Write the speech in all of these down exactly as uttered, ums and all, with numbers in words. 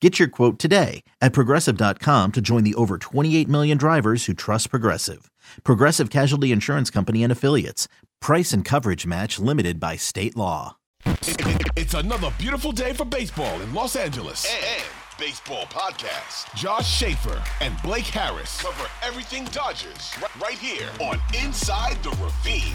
Get your quote today at Progressive dot com to join the over twenty-eight million drivers who trust Progressive. Progressive Casualty Insurance Company and Affiliates. Price and coverage match limited by state law. It's another beautiful day for baseball in Los Angeles. And baseball podcast. Josh Schaefer and Blake Harris cover everything Dodgers right here on Inside the Ravine.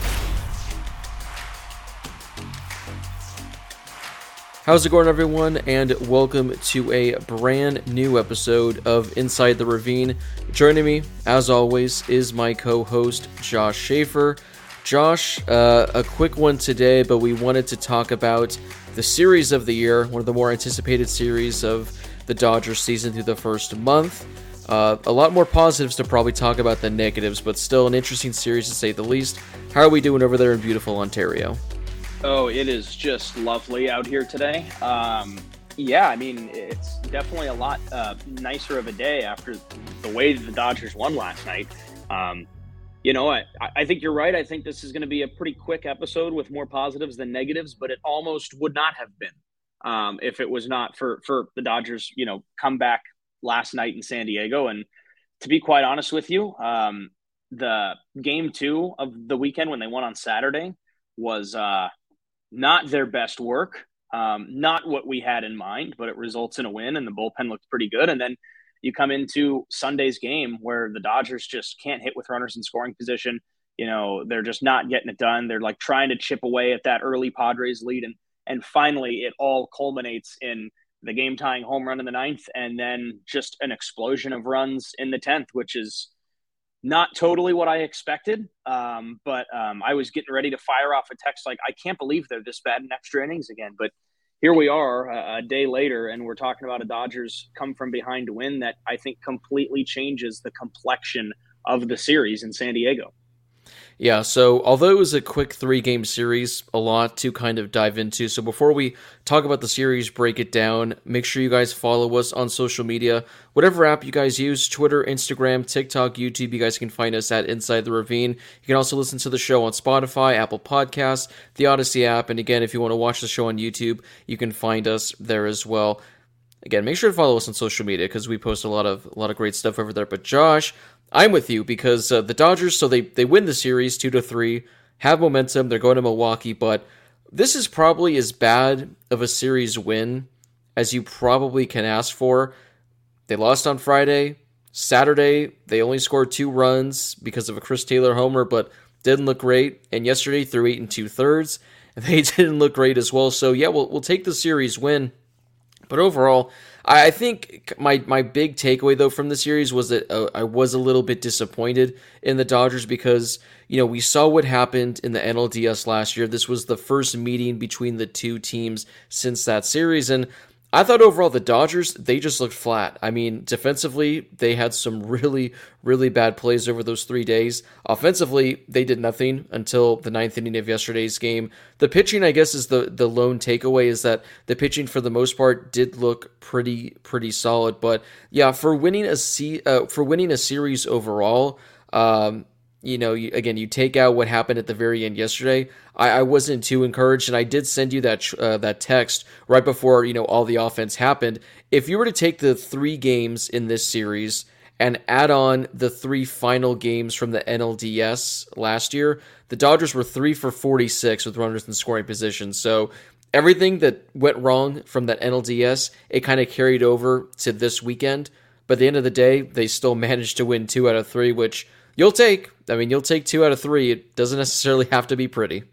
How's it going, everyone, and welcome to a brand new episode of Inside the Ravine. Joining me, as always, is my co-host, Josh Schaefer. Josh, uh, a quick one today, but we wanted to talk about the series of the year, one of the more anticipated series of the Dodgers season through the first month. Uh, a lot more positives to probably talk about than negatives, but still an interesting series to say the least. How are we doing over there in beautiful Ontario? Oh, it is just lovely out here today. Um, yeah, I mean, it's definitely a lot uh, nicer of a day after the way the Dodgers won last night. Um, you know, I, I think you're right. I think this is going to be a pretty quick episode with more positives than negatives, but it almost would not have been um, if it was not for, for the Dodgers, you know, comeback last night in San Diego. And to be quite honest with you, um, the game two of the weekend when they won on Saturday was uh, – not their best work, um, not what we had in mind, but it results in a win, and the bullpen looked pretty good. And then you come into Sunday's game where the Dodgers just can't hit with runners in scoring position. You know, they're just not getting it done. They're like trying to chip away at that early Padres lead, and and finally it all culminates in the game-tying home run in the ninth, and then just an explosion of runs in the tenth, which is not totally what I expected, um, but um, I was getting ready to fire off a text like, I can't believe they're this bad in extra innings again. But here we are uh, a day later, and we're talking about a Dodgers come-from-behind win that I think completely changes the complexion of the series in San Diego. Yeah, so although it was a quick three-game series, a lot to kind of dive into. So before we talk about the series, break it down, make sure you guys follow us on social media. Whatever app you guys use, Twitter, Instagram, TikTok, YouTube, you guys can find us at Inside the Ravine. You can also listen to the show on Spotify, Apple Podcasts, the Odyssey app. And again, if you want to watch the show on YouTube, you can find us there as well. Again, make sure to follow us on social media because we post a lot of a lot of great stuff over there. But Josh, I'm with you because uh, the Dodgers, so they they win the series two to three, have momentum. They're going to Milwaukee, but this is probably as bad of a series win as you probably can ask for. They lost on Friday. Saturday, they only scored two runs because of a Chris Taylor homer, but didn't look great. And yesterday, through eight and two thirds, they didn't look great as well. So yeah, we'll we'll take the series win. But overall, I think my my big takeaway, though, from the series was that uh, I was a little bit disappointed in the Dodgers because, you know, we saw what happened in the N L D S last year. This was the first meeting between the two teams since that series. And I thought overall the Dodgers, they just looked flat. I mean, defensively, they had some really, really bad plays over those three days. Offensively, they did nothing until the ninth inning of yesterday's game. The pitching, I guess, is the, the lone takeaway is that the pitching, for the most part, did look pretty, pretty solid. But yeah, for winning a se- uh, for winning a series overall, um, you know, you, again, you take out what happened at the very end yesterday. I, I wasn't too encouraged, and I did send you that uh, that text right before, you know, all the offense happened. If you were to take the three games in this series and add on the three final games from the N L D S last year, the Dodgers were three for forty-six with runners in scoring position. So everything that went wrong from that N L D S, it kind of carried over to this weekend. But at the end of the day, they still managed to win two out of three, which you'll take. I mean, you'll take two out of three. It doesn't necessarily have to be pretty.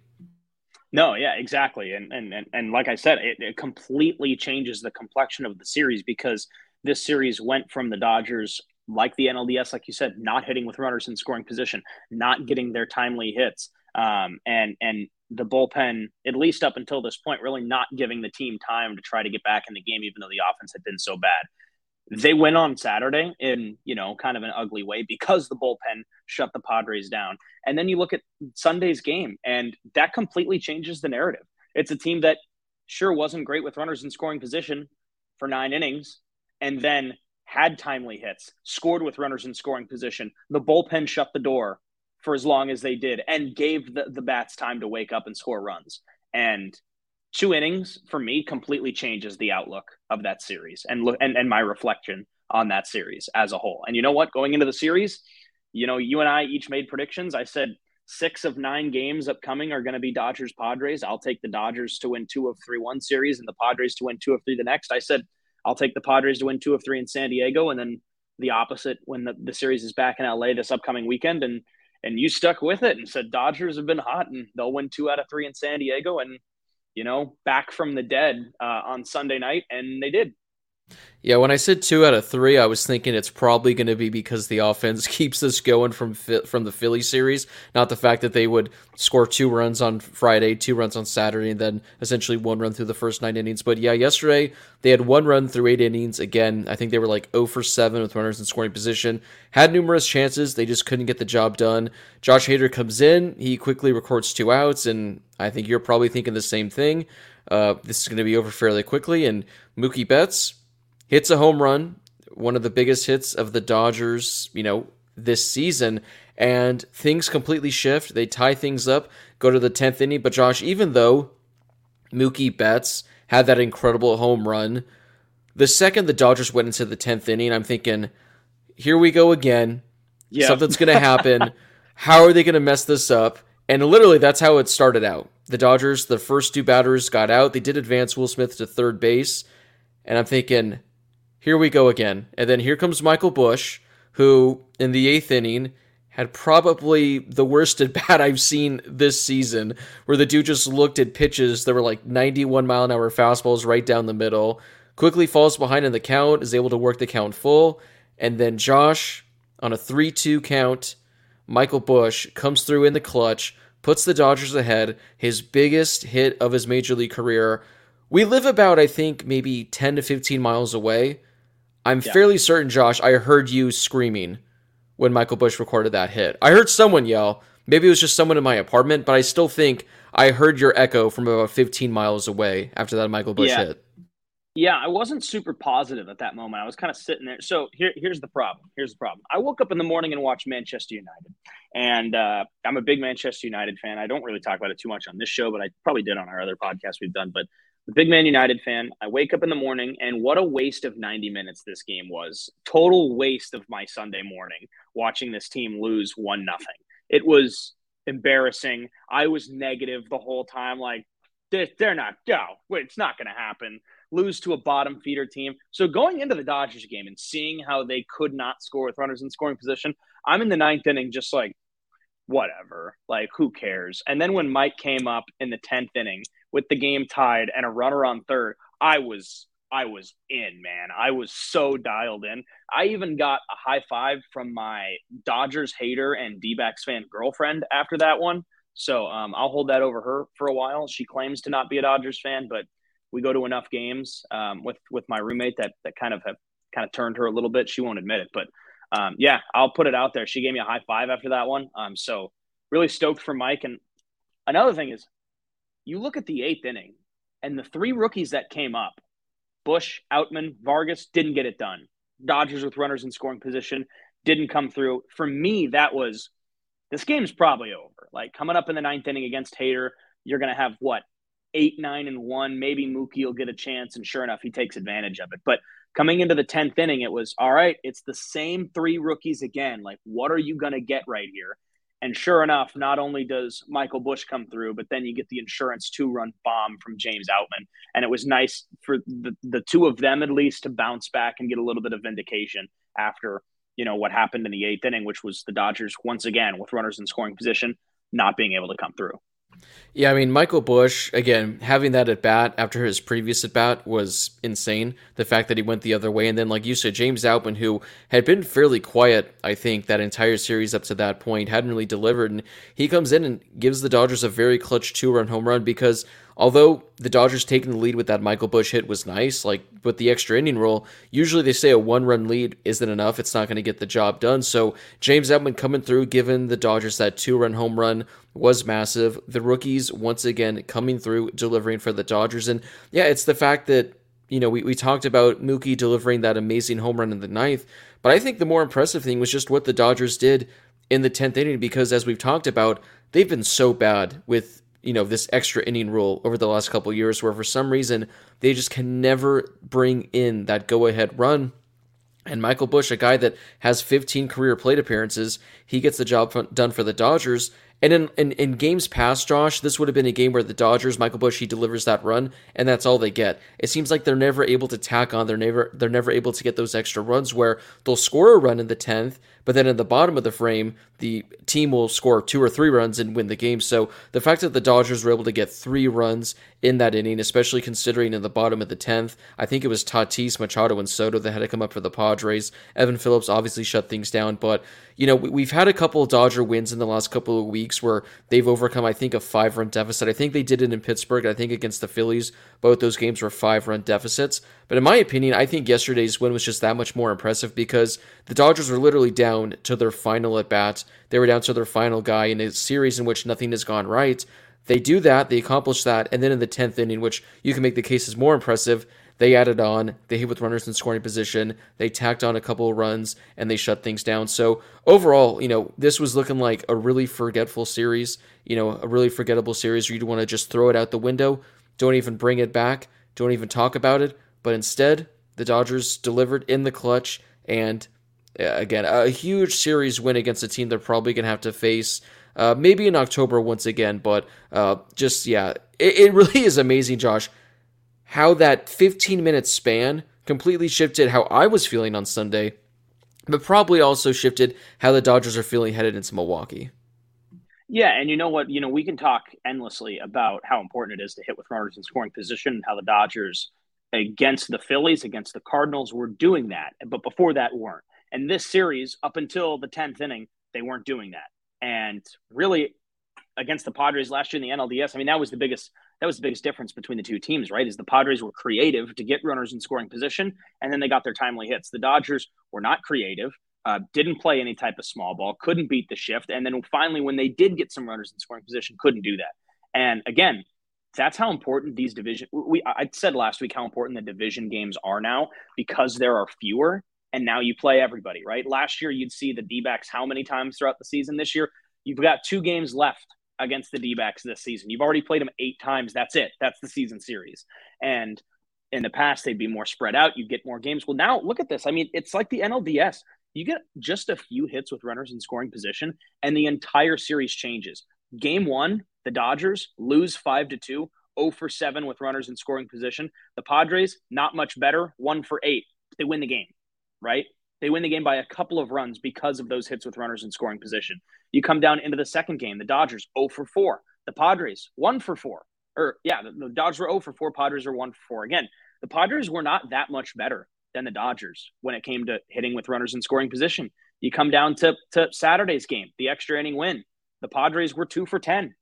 No, yeah, exactly. And and and, and like I said, it, it completely changes the complexion of the series because this series went from the Dodgers, like the N L D S, like you said, not hitting with runners in scoring position, not getting their timely hits, um, and and the bullpen, at least up until this point, really not giving the team time to try to get back in the game, even though the offense had been so bad. They went on Saturday in, you know, kind of an ugly way because the bullpen shut the Padres down. And then you look at Sunday's game, and that completely changes the narrative. It's a team that sure wasn't great with runners in scoring position for nine innings, and then had timely hits, scored with runners in scoring position. The bullpen shut the door for as long as they did and gave the, the bats time to wake up and score runs. And two innings, for me, completely changes the outlook of that series and, lo- and and my reflection on that series as a whole. And you know what? Going into the series, you know, you and I each made predictions. I said six of nine games upcoming are going to be Dodgers-Padres. I'll take the Dodgers to win two of three one series and the Padres to win two of three the next. I said I'll take the Padres to win two of three in San Diego and then the opposite when the, the series is back in L A this upcoming weekend. And, and you stuck with it and said Dodgers have been hot and they'll win two out of three in San Diego and – you know, back from the dead uh, on Sunday night, and they did. Yeah, when I said two out of three, I was thinking it's probably going to be because the offense keeps this going from from the Philly series, not the fact that they would score two runs on Friday, two runs on Saturday, and then essentially one run through the first nine innings. But yeah, yesterday they had one run through eight innings. Again, I think they were like oh for seven with runners in scoring position. Had numerous chances. They just couldn't get the job done. Josh Hader comes in. He quickly records two outs, and I think you're probably thinking the same thing. Uh, this is going to be over fairly quickly. And Mookie Betts hits a home run, one of the biggest hits of the Dodgers, you know, this season. And things completely shift. They tie things up, go to the tenth inning. But Josh, even though Mookie Betts had that incredible home run, the second the Dodgers went into the tenth inning, I'm thinking, here we go again. Yeah. Something's going to happen. How are they going to mess this up? And literally, that's how it started out. The Dodgers, the first two batters got out. They did advance Will Smith to third base. And I'm thinking, here we go again. And then here comes Michael Bush, who in the eighth inning had probably the worst at-bat I've seen this season, where the dude just looked at pitches that were like ninety-one mile an hour fastballs right down the middle, quickly falls behind in the count, is able to work the count full. And then Josh, on a three two count, Michael Bush comes through in the clutch, puts the Dodgers ahead, his biggest hit of his major league career. We live about, I think, maybe ten to fifteen miles away. I'm yeah. fairly certain, Josh, I heard you screaming when Michael Bush recorded that hit. I heard someone yell. Maybe it was just someone in my apartment, but I still think I heard your echo from about fifteen miles away after that Michael Bush yeah. hit. Yeah, I wasn't super positive at that moment. I was kind of sitting there. So here, here's the problem. Here's the problem. I woke up in the morning and watched Manchester United. And uh, I'm a big Manchester United fan. I don't really talk about it too much on this show, but I probably did on our other podcast we've done. But the big Man United fan, I wake up in the morning, and what a waste of ninety minutes this game was. Total waste of my Sunday morning watching this team lose one nothing. It was embarrassing. I was negative the whole time. Like, they're, they're not no, it's not going to happen. Lose to a bottom feeder team. So going into the Dodgers game and seeing how they could not score with runners in scoring position, I'm in the ninth inning just like, whatever, like who cares? And then when Mike came up in the tenth inning with the game tied and a runner on third, I was I was in, man. I was so dialed in. I even got a high five from my Dodgers hater and D-backs fan girlfriend after that one. So um, I'll hold that over her for a while. She claims to not be a Dodgers fan, but we go to enough games um, with, with my roommate that, that kind of have kind of turned her a little bit. She won't admit it, but um, yeah, I'll put it out there. She gave me a high five after that one. Um, so really stoked for Mike. And another thing is you look at the eighth inning and the three rookies that came up, Bush, Outman, Vargas, didn't get it done. Dodgers with runners in scoring position didn't come through. For me, that was, this game's probably over. Like coming up in the ninth inning against Hader, you're going to have what? eight, nine, and one, maybe Mookie will get a chance, and sure enough, he takes advantage of it. But coming into the tenth inning, it was, all right, it's the same three rookies again. Like, what are you going to get right here? And sure enough, not only does Michael Bush come through, but then you get the insurance two-run bomb from James Outman. And it was nice for the, the two of them, at least, to bounce back and get a little bit of vindication after, you know, what happened in the eighth inning, which was the Dodgers, once again, with runners in scoring position, not being able to come through. Yeah, I mean, Michael Bush, again, having that at-bat after his previous at-bat was insane. The fact that he went the other way. And then, like you said, James Outman, who had been fairly quiet, I think, that entire series up to that point, hadn't really delivered. And he comes in and gives the Dodgers a very clutch two-run home run because Although the Dodgers taking the lead with that Michael Bush hit was nice, like with the extra inning rule, usually they say a one-run lead isn't enough. It's not going to get the job done. So James Outman coming through, giving the Dodgers that two-run home run was massive. The rookies, once again, coming through, delivering for the Dodgers. And yeah, it's the fact that, you know, we, we talked about Mookie delivering that amazing home run in the ninth, but I think the more impressive thing was just what the Dodgers did in the tenth inning, because as we've talked about, they've been so bad with, you know, this extra inning rule over the last couple of years, where for some reason they just can never bring in that go-ahead run. And Michael Bush, a guy that has fifteen career plate appearances, he gets the job done for the Dodgers. And in, in, in games past, Josh, this would have been a game where the Dodgers, Michael Bush, he delivers that run, and that's all they get. It seems like they're never able to tack on. They're never they're never able to get those extra runs where they'll score a run in the tenth, but then in the bottom of the frame, the team will score two or three runs and win the game. So the fact that the Dodgers were able to get three runs in that inning, especially considering in the bottom of the tenth, I think it was Tatis, Machado, and Soto that had to come up for the Padres. Evan Phillips obviously shut things down, but you know, we've had a couple of Dodger wins in the last couple of weeks where they've overcome, I think, a five-run deficit. I think they did it in Pittsburgh. I think against the Phillies, both those games were five-run deficits. But in my opinion, I think yesterday's win was just that much more impressive because the Dodgers were literally down to their final at-bat. They were down to their final guy in a series in which nothing has gone right. They do that. They accomplish that. And then in the tenth inning, which you can make the case is more impressive, they added on, they hit with runners in scoring position, they tacked on a couple of runs, and they shut things down. So overall, you know, this was looking like a really forgetful series, you know, a really forgettable series where you'd want to just throw it out the window, don't even bring it back, don't even talk about it. But instead, the Dodgers delivered in the clutch, and again, a huge series win against a team they're probably going to have to face uh, maybe in October once again. But uh, just, yeah, it, it really is amazing, Josh, how that fifteen-minute span completely shifted how I was feeling on Sunday, but probably also shifted how the Dodgers are feeling headed into Milwaukee. Yeah, and you know what? You know, we can talk endlessly about how important it is to hit with runners in scoring position and how the Dodgers, against the Phillies, against the Cardinals, were doing that, but before that weren't. And this series, up until the tenth inning, they weren't doing that. And really, against the Padres last year in the N L D S, I mean, that was the biggest – that was the biggest difference between the two teams, right? Is the Padres were creative to get runners in scoring position, and then they got their timely hits. The Dodgers were not creative, uh, didn't play any type of small ball, couldn't beat the shift, and then finally when they did get some runners in scoring position, couldn't do that. And again, that's how important these division – we I said last week how important the division games are now because there are fewer, and now you play everybody, right? Last year you'd see the D-backs how many times throughout the season? This year you've got two games left against the D-backs this season. You've already played them eight times. That's it. That's the season series. And in the past, they'd be more spread out. You'd get more games. Well, now look at this. I mean, it's like the N L D S. You get just a few hits with runners in scoring position, and the entire series changes. Game one, the Dodgers lose five to two, oh for seven with runners in scoring position. The Padres, not much better, one for eight. They win the game, right? They win the game by a couple of runs because of those hits with runners in scoring position. You come down into the second game, the Dodgers oh for four. The Padres one for four. Or yeah, the, the Dodgers were oh for four, Padres are one for four. Again, the Padres were not that much better than the Dodgers when it came to hitting with runners in scoring position. You come down to, to Saturday's game, the extra inning win. The Padres were two for ten.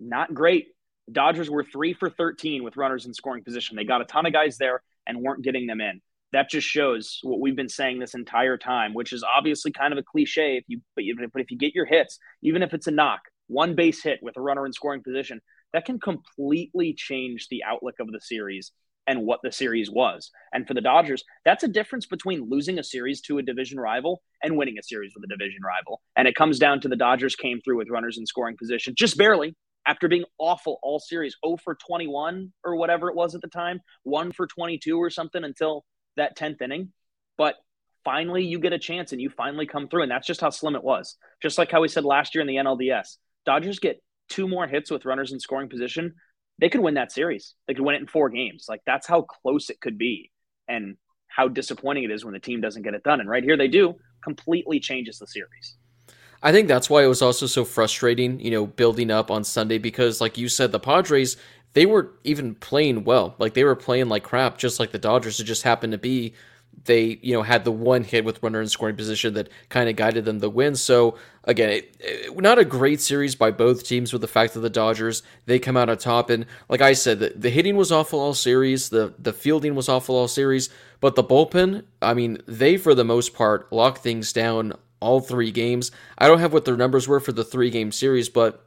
Not great. The Dodgers were three for thirteen with runners in scoring position. They got a ton of guys there and weren't getting them in. That just shows what we've been saying this entire time, which is obviously kind of a cliche. If you, but, you, but if you get your hits, even if it's a knock, one base hit with a runner in scoring position, that can completely change the outlook of the series and what the series was. And for the Dodgers, that's a difference between losing a series to a division rival and winning a series with a division rival. And it comes down to the Dodgers came through with runners in scoring position, just barely, after being awful all series, oh for twenty-one or whatever it was at the time, one for twenty-two or something until that tenth inning. But finally you get a chance and you finally come through, and that's just how slim it was. Just like how we said last year in the N L D S, Dodgers get two more hits with runners in scoring position, they could win that series. They could win it in four games. Like, that's how close it could be and how disappointing it is when the team doesn't get it done. And right here they do. Completely changes the series. I think that's why it was also so frustrating, you know, building up on Sunday, because like you said, the Padres, they weren't even playing well. Like, they were playing like crap, just like the Dodgers. It just happened to be they, you know, had the one hit with runner in scoring position that kind of guided them to win. So again, it, it, not a great series by both teams, with the fact that the Dodgers, they come out on top. And like I said, the, the hitting was awful all series. The, the fielding was awful all series, but the bullpen, I mean, they, for the most part, locked things down all three games. I don't have what their numbers were for the three game series, but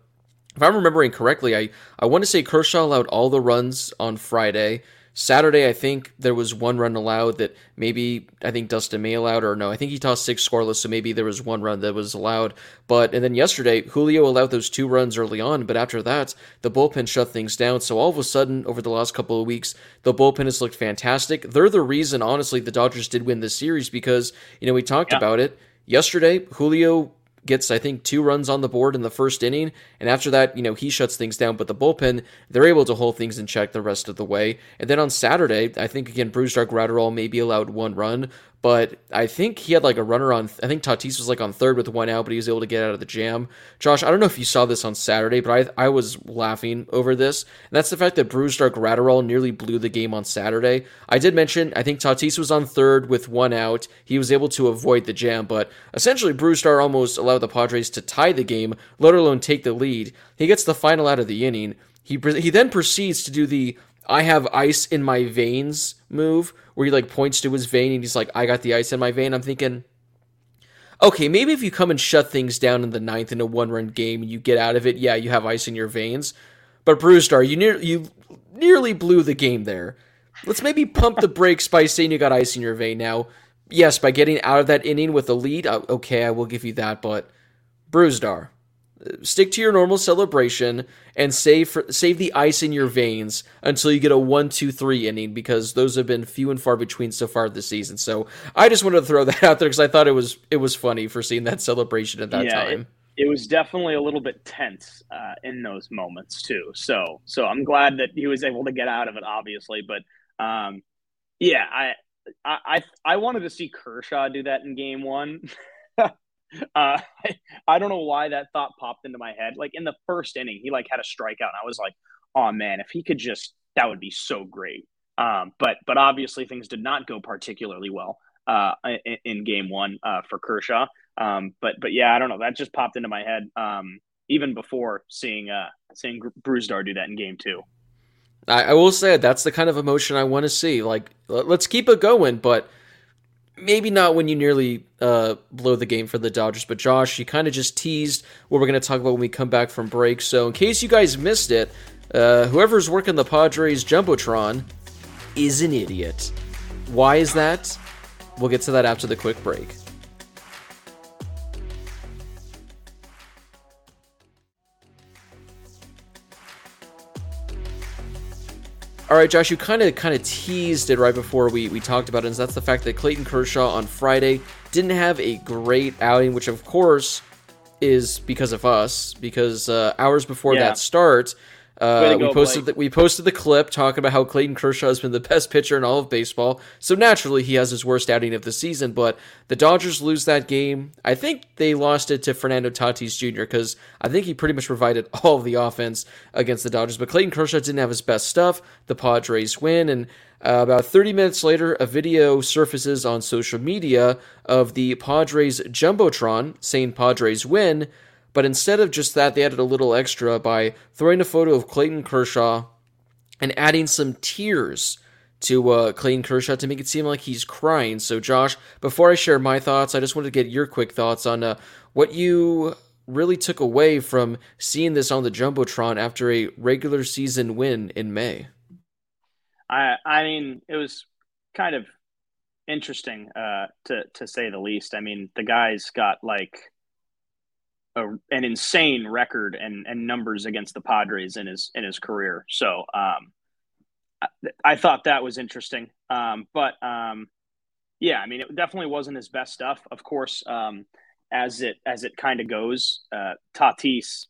if I'm remembering correctly, I, I want to say Kershaw allowed all the runs on Friday. Saturday, I think there was one run allowed that maybe, I think Dustin May allowed, or no, I think he tossed six scoreless, so maybe there was one run that was allowed. But, and then yesterday, Julio allowed those two runs early on, but after that, the bullpen shut things down. So all of a sudden, over the last couple of weeks, the bullpen has looked fantastic. They're the reason, honestly, the Dodgers did win this series because, you know, we talked yeah. about it. Yesterday, Julio gets, I think, two runs on the board in the first inning, and after that, you know, he shuts things down, but the bullpen, they're able to hold things in check the rest of the way. And then on Saturday, I think, again, Brusdar Graterol maybe allowed one run, but I think he had like a runner on, I think Tatis was like on third with one out, but he was able to get out of the jam. Josh, I don't know if you saw this on Saturday, but I I was laughing over this, and that's the fact that Brusdar Graterol nearly blew the game on Saturday. I did mention, I think Tatis was on third with one out. He was able to avoid the jam, but essentially Brusdar almost allowed the Padres to tie the game, let alone take the lead. He gets the final out of the inning. He he then proceeds to do the I have ice in my veins move, where he like points to his vein and he's like, I got the ice in my vein. I'm thinking, okay, maybe if you come and shut things down in the ninth in a one-run game and you get out of it, yeah, you have ice in your veins. But Brusdar, you near, you nearly blew the game there. Let's maybe pump the brakes by saying you got ice in your vein now. Yes, by getting out of that inning with a lead, okay, I will give you that, but Brusdar, stick to your normal celebration and save for, save the ice in your veins until you get a one two three inning, because those have been few and far between so far this season. So I just wanted to throw that out there because I thought it was it was funny for seeing that celebration at that yeah, time. It, it was definitely a little bit tense uh, in those moments too. So so I'm glad that he was able to get out of it, obviously, but um, yeah, I. I I wanted to see Kershaw do that in game one. uh, I, I don't know why that thought popped into my head. Like in the first inning, he like had a strikeout, and I was like, "Oh man, if he could just, that would be so great." Um, but but obviously things did not go particularly well uh, in, in game one uh, for Kershaw. Um, but but yeah, I don't know. That just popped into my head um, even before seeing uh, seeing Brusdar do that in game two. I will say that's the kind of emotion I want to see. Like, let's keep it going, but maybe not when you nearly uh, blow the game for the Dodgers. But Josh, you kind of just teased what we're going to talk about when we come back from break. So in case you guys missed it, uh, whoever's working the Padres jumbotron is an idiot. Why is that? We'll get to that after the quick break. All right, Josh, you kind of kind of teased it right before we, we talked about it, and that's the fact that Clayton Kershaw on Friday didn't have a great outing, which, of course, is because of us, because uh, hours before yeah. that start, uh, we, go, posted the, we posted the clip talking about how Clayton Kershaw has been the best pitcher in all of baseball, so naturally he has his worst outing of the season, but the Dodgers lose that game. I think they lost it to Fernando Tatis Junior, because I think he pretty much provided all of the offense against the Dodgers, but Clayton Kershaw didn't have his best stuff. The Padres win, and uh, about thirty minutes later, a video surfaces on social media of the Padres jumbotron saying Padres win, but instead of just that, they added a little extra by throwing a photo of Clayton Kershaw and adding some tears to uh, Clayton Kershaw to make it seem like he's crying. So, Josh, before I share my thoughts, I just wanted to get your quick thoughts on uh, what you really took away from seeing this on the jumbotron after a regular season win in May. I I mean, it was kind of interesting uh, to to say the least. I mean, the guy's got like A, an insane record and, and numbers against the Padres in his in his career. So um, I, I thought that was interesting. Um, but um, yeah, I mean, it definitely wasn't his best stuff. Of course, um, as it as it kind of goes, uh, Tatis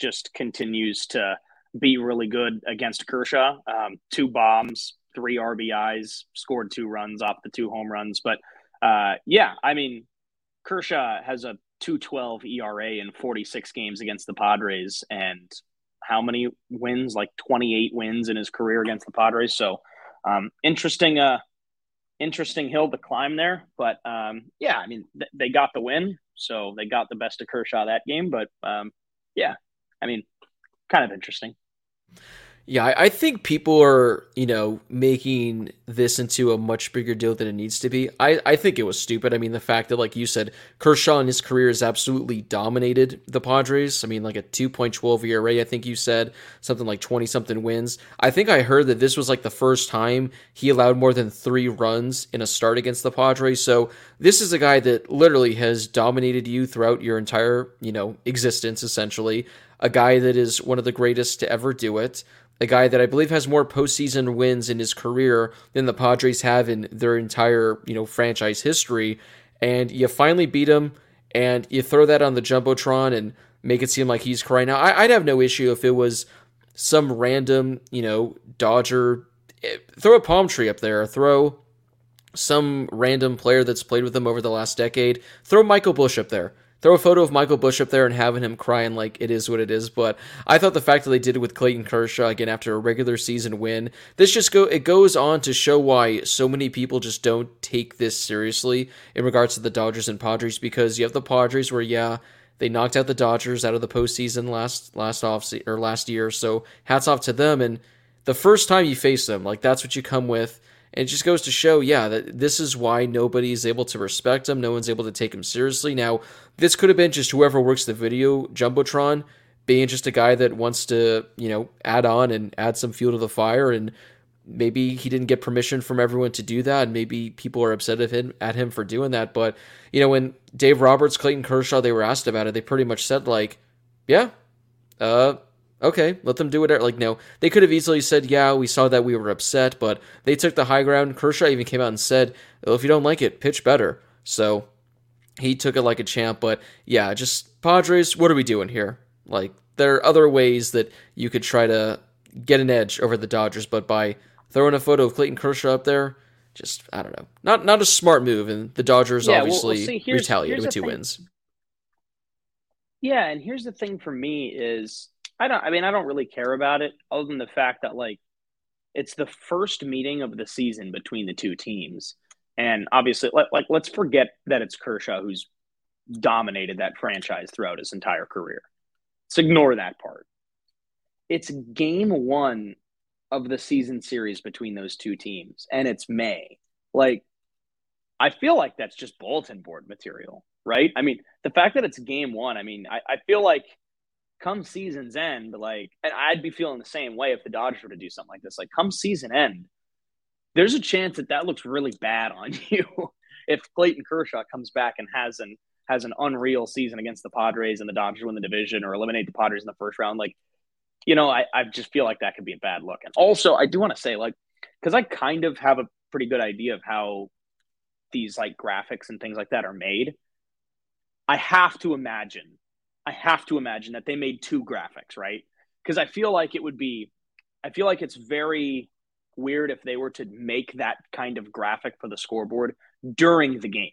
just continues to be really good against Kershaw. Um, two bombs, three R B Is, scored two runs off the two home runs. But uh, yeah, I mean, Kershaw has a two twelve E R A in forty-six games against the Padres, and how many wins, like twenty-eight wins in his career against the Padres. So um, interesting, uh, interesting hill to climb there. But, um, yeah, I mean, th- they got the win, so they got the best of Kershaw that game. But, um, yeah, I mean, kind of interesting. Yeah, I think people are, you know, making this into a much bigger deal than it needs to be. I, I think it was stupid. I mean, the fact that, like you said, Kershaw in his career has absolutely dominated the Padres. I mean, like a two point one two E R A, I think you said, something like twenty-something wins. I think I heard that this was like the first time he allowed more than three runs in a start against the Padres. So this is a guy that literally has dominated you throughout your entire, you know, existence, essentially. A guy that is one of the greatest to ever do it. A guy that I believe has more postseason wins in his career than the Padres have in their entire, you know, franchise history. And you finally beat him, and you throw that on the jumbotron and make it seem like he's crying out. I'd have no issue if it was some random, you know, Dodger. Throw a palm tree up there. Throw some random player that's played with him over the last decade. Throw Michael Bush up there. Throw a photo of Michael Bush up there and having him crying like it is what it is. But I thought the fact that they did it with Clayton Kershaw again after a regular season win, this just go it goes on to show why so many people just don't take this seriously in regards to the Dodgers and Padres, because you have the Padres where, yeah, they knocked out the Dodgers out of the postseason last last off or last year, so hats off to them. And the first time you face them, like, that's what you come with. And it just goes to show, yeah, that this is why nobody is able to respect him. No one's able to take him seriously. Now, this could have been just whoever works the video jumbotron being just a guy that wants to, you know, add on and add some fuel to the fire. And maybe he didn't get permission from everyone to do that. And maybe people are upset at him, at him for doing that. But, you know, when Dave Roberts, Clayton Kershaw, they were asked about it, they pretty much said, like, yeah, uh, okay, let them do whatever. Like, no, they could have easily said, yeah, we saw that, we were upset, but they took the high ground. Kershaw even came out and said, well, if you don't like it, pitch better. So he took it like a champ. But yeah, just Padres, what are we doing here? Like, there are other ways that you could try to get an edge over the Dodgers, but by throwing a photo of Clayton Kershaw up there, just, I don't know, not not a smart move. And the Dodgers yeah, obviously well, see, here's, retaliated here's with two thing. wins. Yeah, and here's the thing for me is, I don't, I mean, I don't really care about it other than the fact that, like, it's the first meeting of the season between the two teams. And obviously, like, like let's forget that it's Kershaw who's dominated that franchise throughout his entire career. Let's ignore that part. It's game one of the season series between those two teams, and it's May. Like, I feel like that's just bulletin board material, right? I mean, the fact that it's game one, I mean, I, I feel like, come season's end, like, and I'd be feeling the same way if the Dodgers were to do something like this. Like, come season end, there's a chance that that looks really bad on you if Clayton Kershaw comes back and has an has an unreal season against the Padres and the Dodgers win the division or eliminate the Padres in the first round. Like, you know, I, I just feel like that could be a bad look. And also, I do want to say, like, because I kind of have a pretty good idea of how these, like, graphics and things like that are made, I have to imagine I have to imagine that they made two graphics, right? Because I feel like it would be, I feel like it's very weird if they were to make that kind of graphic for the scoreboard during the game.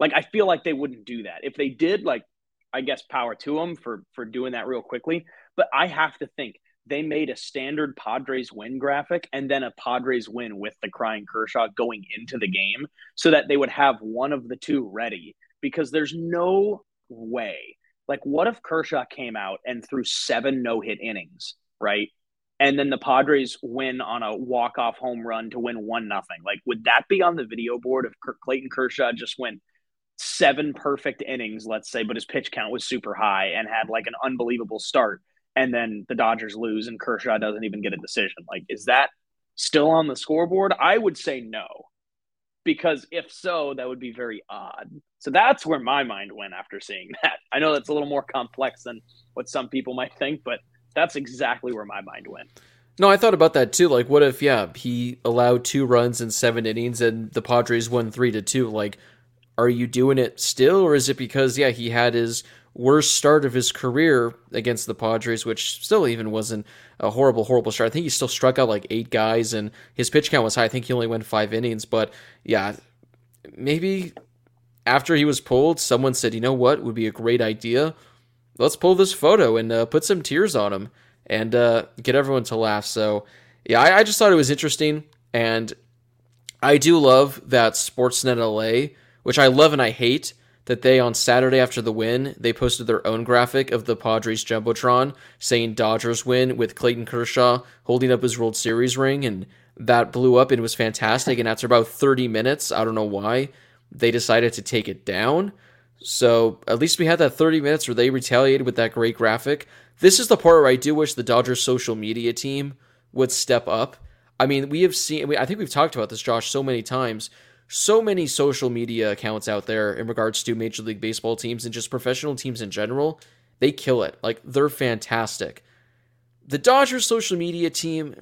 Like, I feel like they wouldn't do that. If they did, like, I guess power to them for, for doing that real quickly. But I have to think they made a standard Padres win graphic and then a Padres win with the crying Kershaw going into the game so that they would have one of the two ready, because there's no way. Like, what if Kershaw came out and threw seven no-hit innings, right? And then the Padres win on a walk-off home run to win one nothing. Like, would that be on the video board if Clayton Kershaw just went seven perfect innings, let's say, but his pitch count was super high and had, like, an unbelievable start, and then the Dodgers lose and Kershaw doesn't even get a decision? Like, is that still on the scoreboard? I would say no, because if so, that would be very odd. So that's where my mind went after seeing that. I know that's a little more complex than what some people might think, but that's exactly where my mind went. No, I thought about that too. Like, what if, yeah, he allowed two runs in seven innings and the Padres won three to two? Like, are you doing it still? Or is it because, yeah, he had his worst start of his career against the Padres, which still even wasn't a horrible, horrible start. I think he still struck out like eight guys, and his pitch count was high. I think he only went five innings, but yeah, maybe after he was pulled, someone said, you know what would be a great idea? Let's pull this photo and uh, put some tears on him and uh, get everyone to laugh. So yeah, I, I just thought it was interesting, and I do love that Sportsnet L A, which I love and I hate, that they, on Saturday after the win, they posted their own graphic of the Padres jumbotron saying Dodgers win with Clayton Kershaw holding up his World Series ring, and that blew up and was fantastic. And after about thirty minutes, I don't know why, they decided to take it down. So at least we had that thirty minutes where they retaliated with that great graphic. This is the part where I do wish the Dodgers social media team would step up. I mean, we have seen, I think we've talked about this, Josh, so many times, so many social media accounts out there in regards to Major League Baseball teams and just professional teams in general. They kill it. Like, they're fantastic. The Dodgers social media team,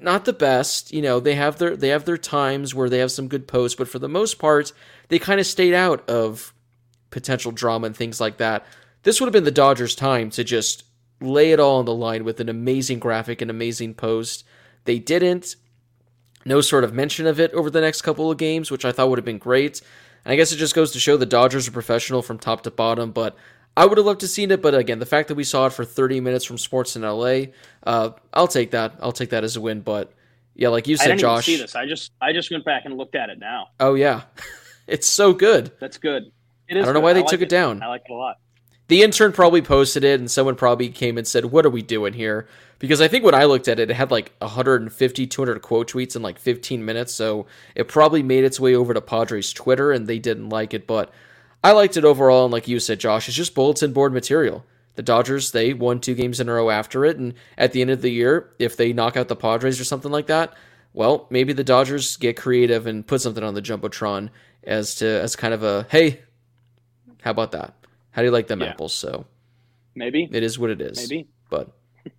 not the best. You know, they have their they have their times where they have some good posts, but for the most part, they kind of stayed out of potential drama and things like that. This would have been the Dodgers' time to just lay it all on the line with an amazing graphic and amazing post. They didn't. No sort of mention of it over the next couple of games, which I thought would have been great. And I guess it just goes to show the Dodgers are professional from top to bottom, but I would have loved to have seen it. But again, the fact that we saw it for thirty minutes from Sports in L A, uh, I'll take that. I'll take that as a win. But yeah, like you said, I didn't Josh, even see this. I just, I just went back and looked at it now. Oh yeah. It's so good. That's good. It is. I don't know good. why they like took it. it down. I like it a lot. The intern probably posted it, and someone probably came and said, what are we doing here? Because I think when I looked at it, it had like one fifty, two hundred quote tweets in like fifteen minutes, so it probably made its way over to Padres Twitter, and they didn't like it, but I liked it overall, and like you said, Josh, it's just bulletin board material. The Dodgers, they won two games in a row after it, and at the end of the year, if they knock out the Padres or something like that, well, maybe the Dodgers get creative and put something on the Jumbotron as to as kind of a, hey, how about that? How do you like them yeah. apples? So maybe it is what it is. Maybe, but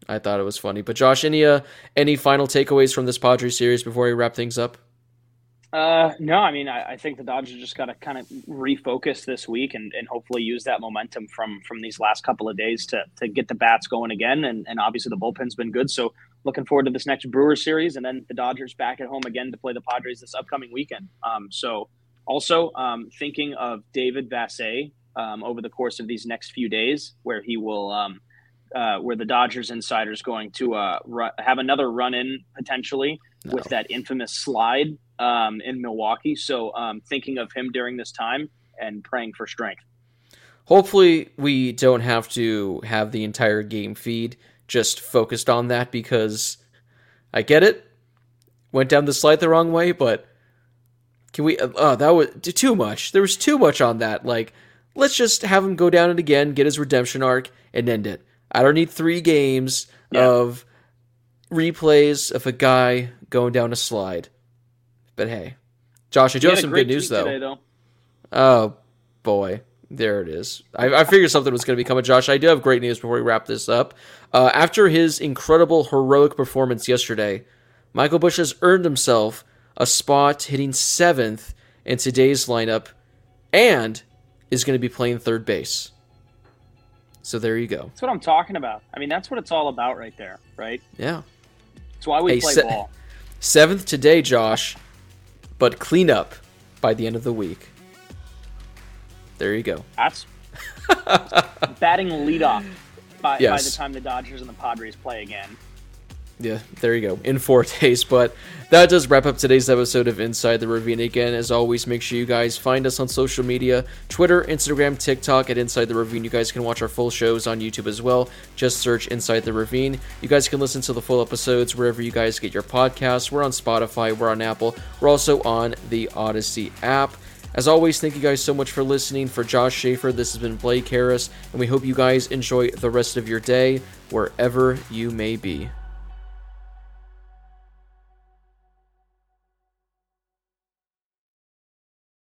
I thought it was funny. But Josh, any uh, any final takeaways from this Padres series before we wrap things up? Uh, no, I mean I, I think the Dodgers just got to kind of refocus this week and, and hopefully use that momentum from from these last couple of days to to get the bats going again. And and obviously the bullpen's been good, so looking forward to this next Brewers series, and then the Dodgers back at home again to play the Padres this upcoming weekend. Um, so also um, thinking of David Vassay. Um, over the course of these next few days, where he will, um, uh, where the Dodgers insider is going to uh, ru- have another run-in potentially no. with that infamous slide um, in Milwaukee. So, um, thinking of him during this time and praying for strength. Hopefully, we don't have to have the entire game feed just focused on that, because I get it, went down the slide the wrong way, but can we? Uh, oh, that was too much. There was too much on that, like. Let's just have him go down it again, get his redemption arc, and end it. I don't need three games yeah. of replays of a guy going down a slide. But hey, Josh, I do have some good news, though. Today, though. Oh, boy. There it is. I, I figured something was going to be coming, Josh. I do have great news before we wrap this up. Uh, after his incredible, heroic performance yesterday, Michael Bush has earned himself a spot hitting seventh in today's lineup, and is going to be playing third base. So there you go. That's what I'm talking about. I mean, that's what it's all about right there, right? Yeah. That's why we hey, play se- ball. Seventh today, Josh, but clean up by the end of the week. There you go. That's batting leadoff by, yes. by the time the Dodgers and the Padres play again. Yeah, there you go, in four days. But that does wrap up today's episode of Inside the Ravine. Again, as always, make sure you guys find us on social media, Twitter, Instagram, TikTok at Inside the Ravine. You guys can watch our full shows on YouTube as well. Just search Inside the Ravine. You guys can listen to the full episodes wherever you guys get your podcasts. We're on Spotify, we're on Apple, we're also on the Odyssey app. As always, thank you guys so much for listening. For Josh Schaefer, this has been Blake Harris, and we hope you guys enjoy the rest of your day, wherever you may be.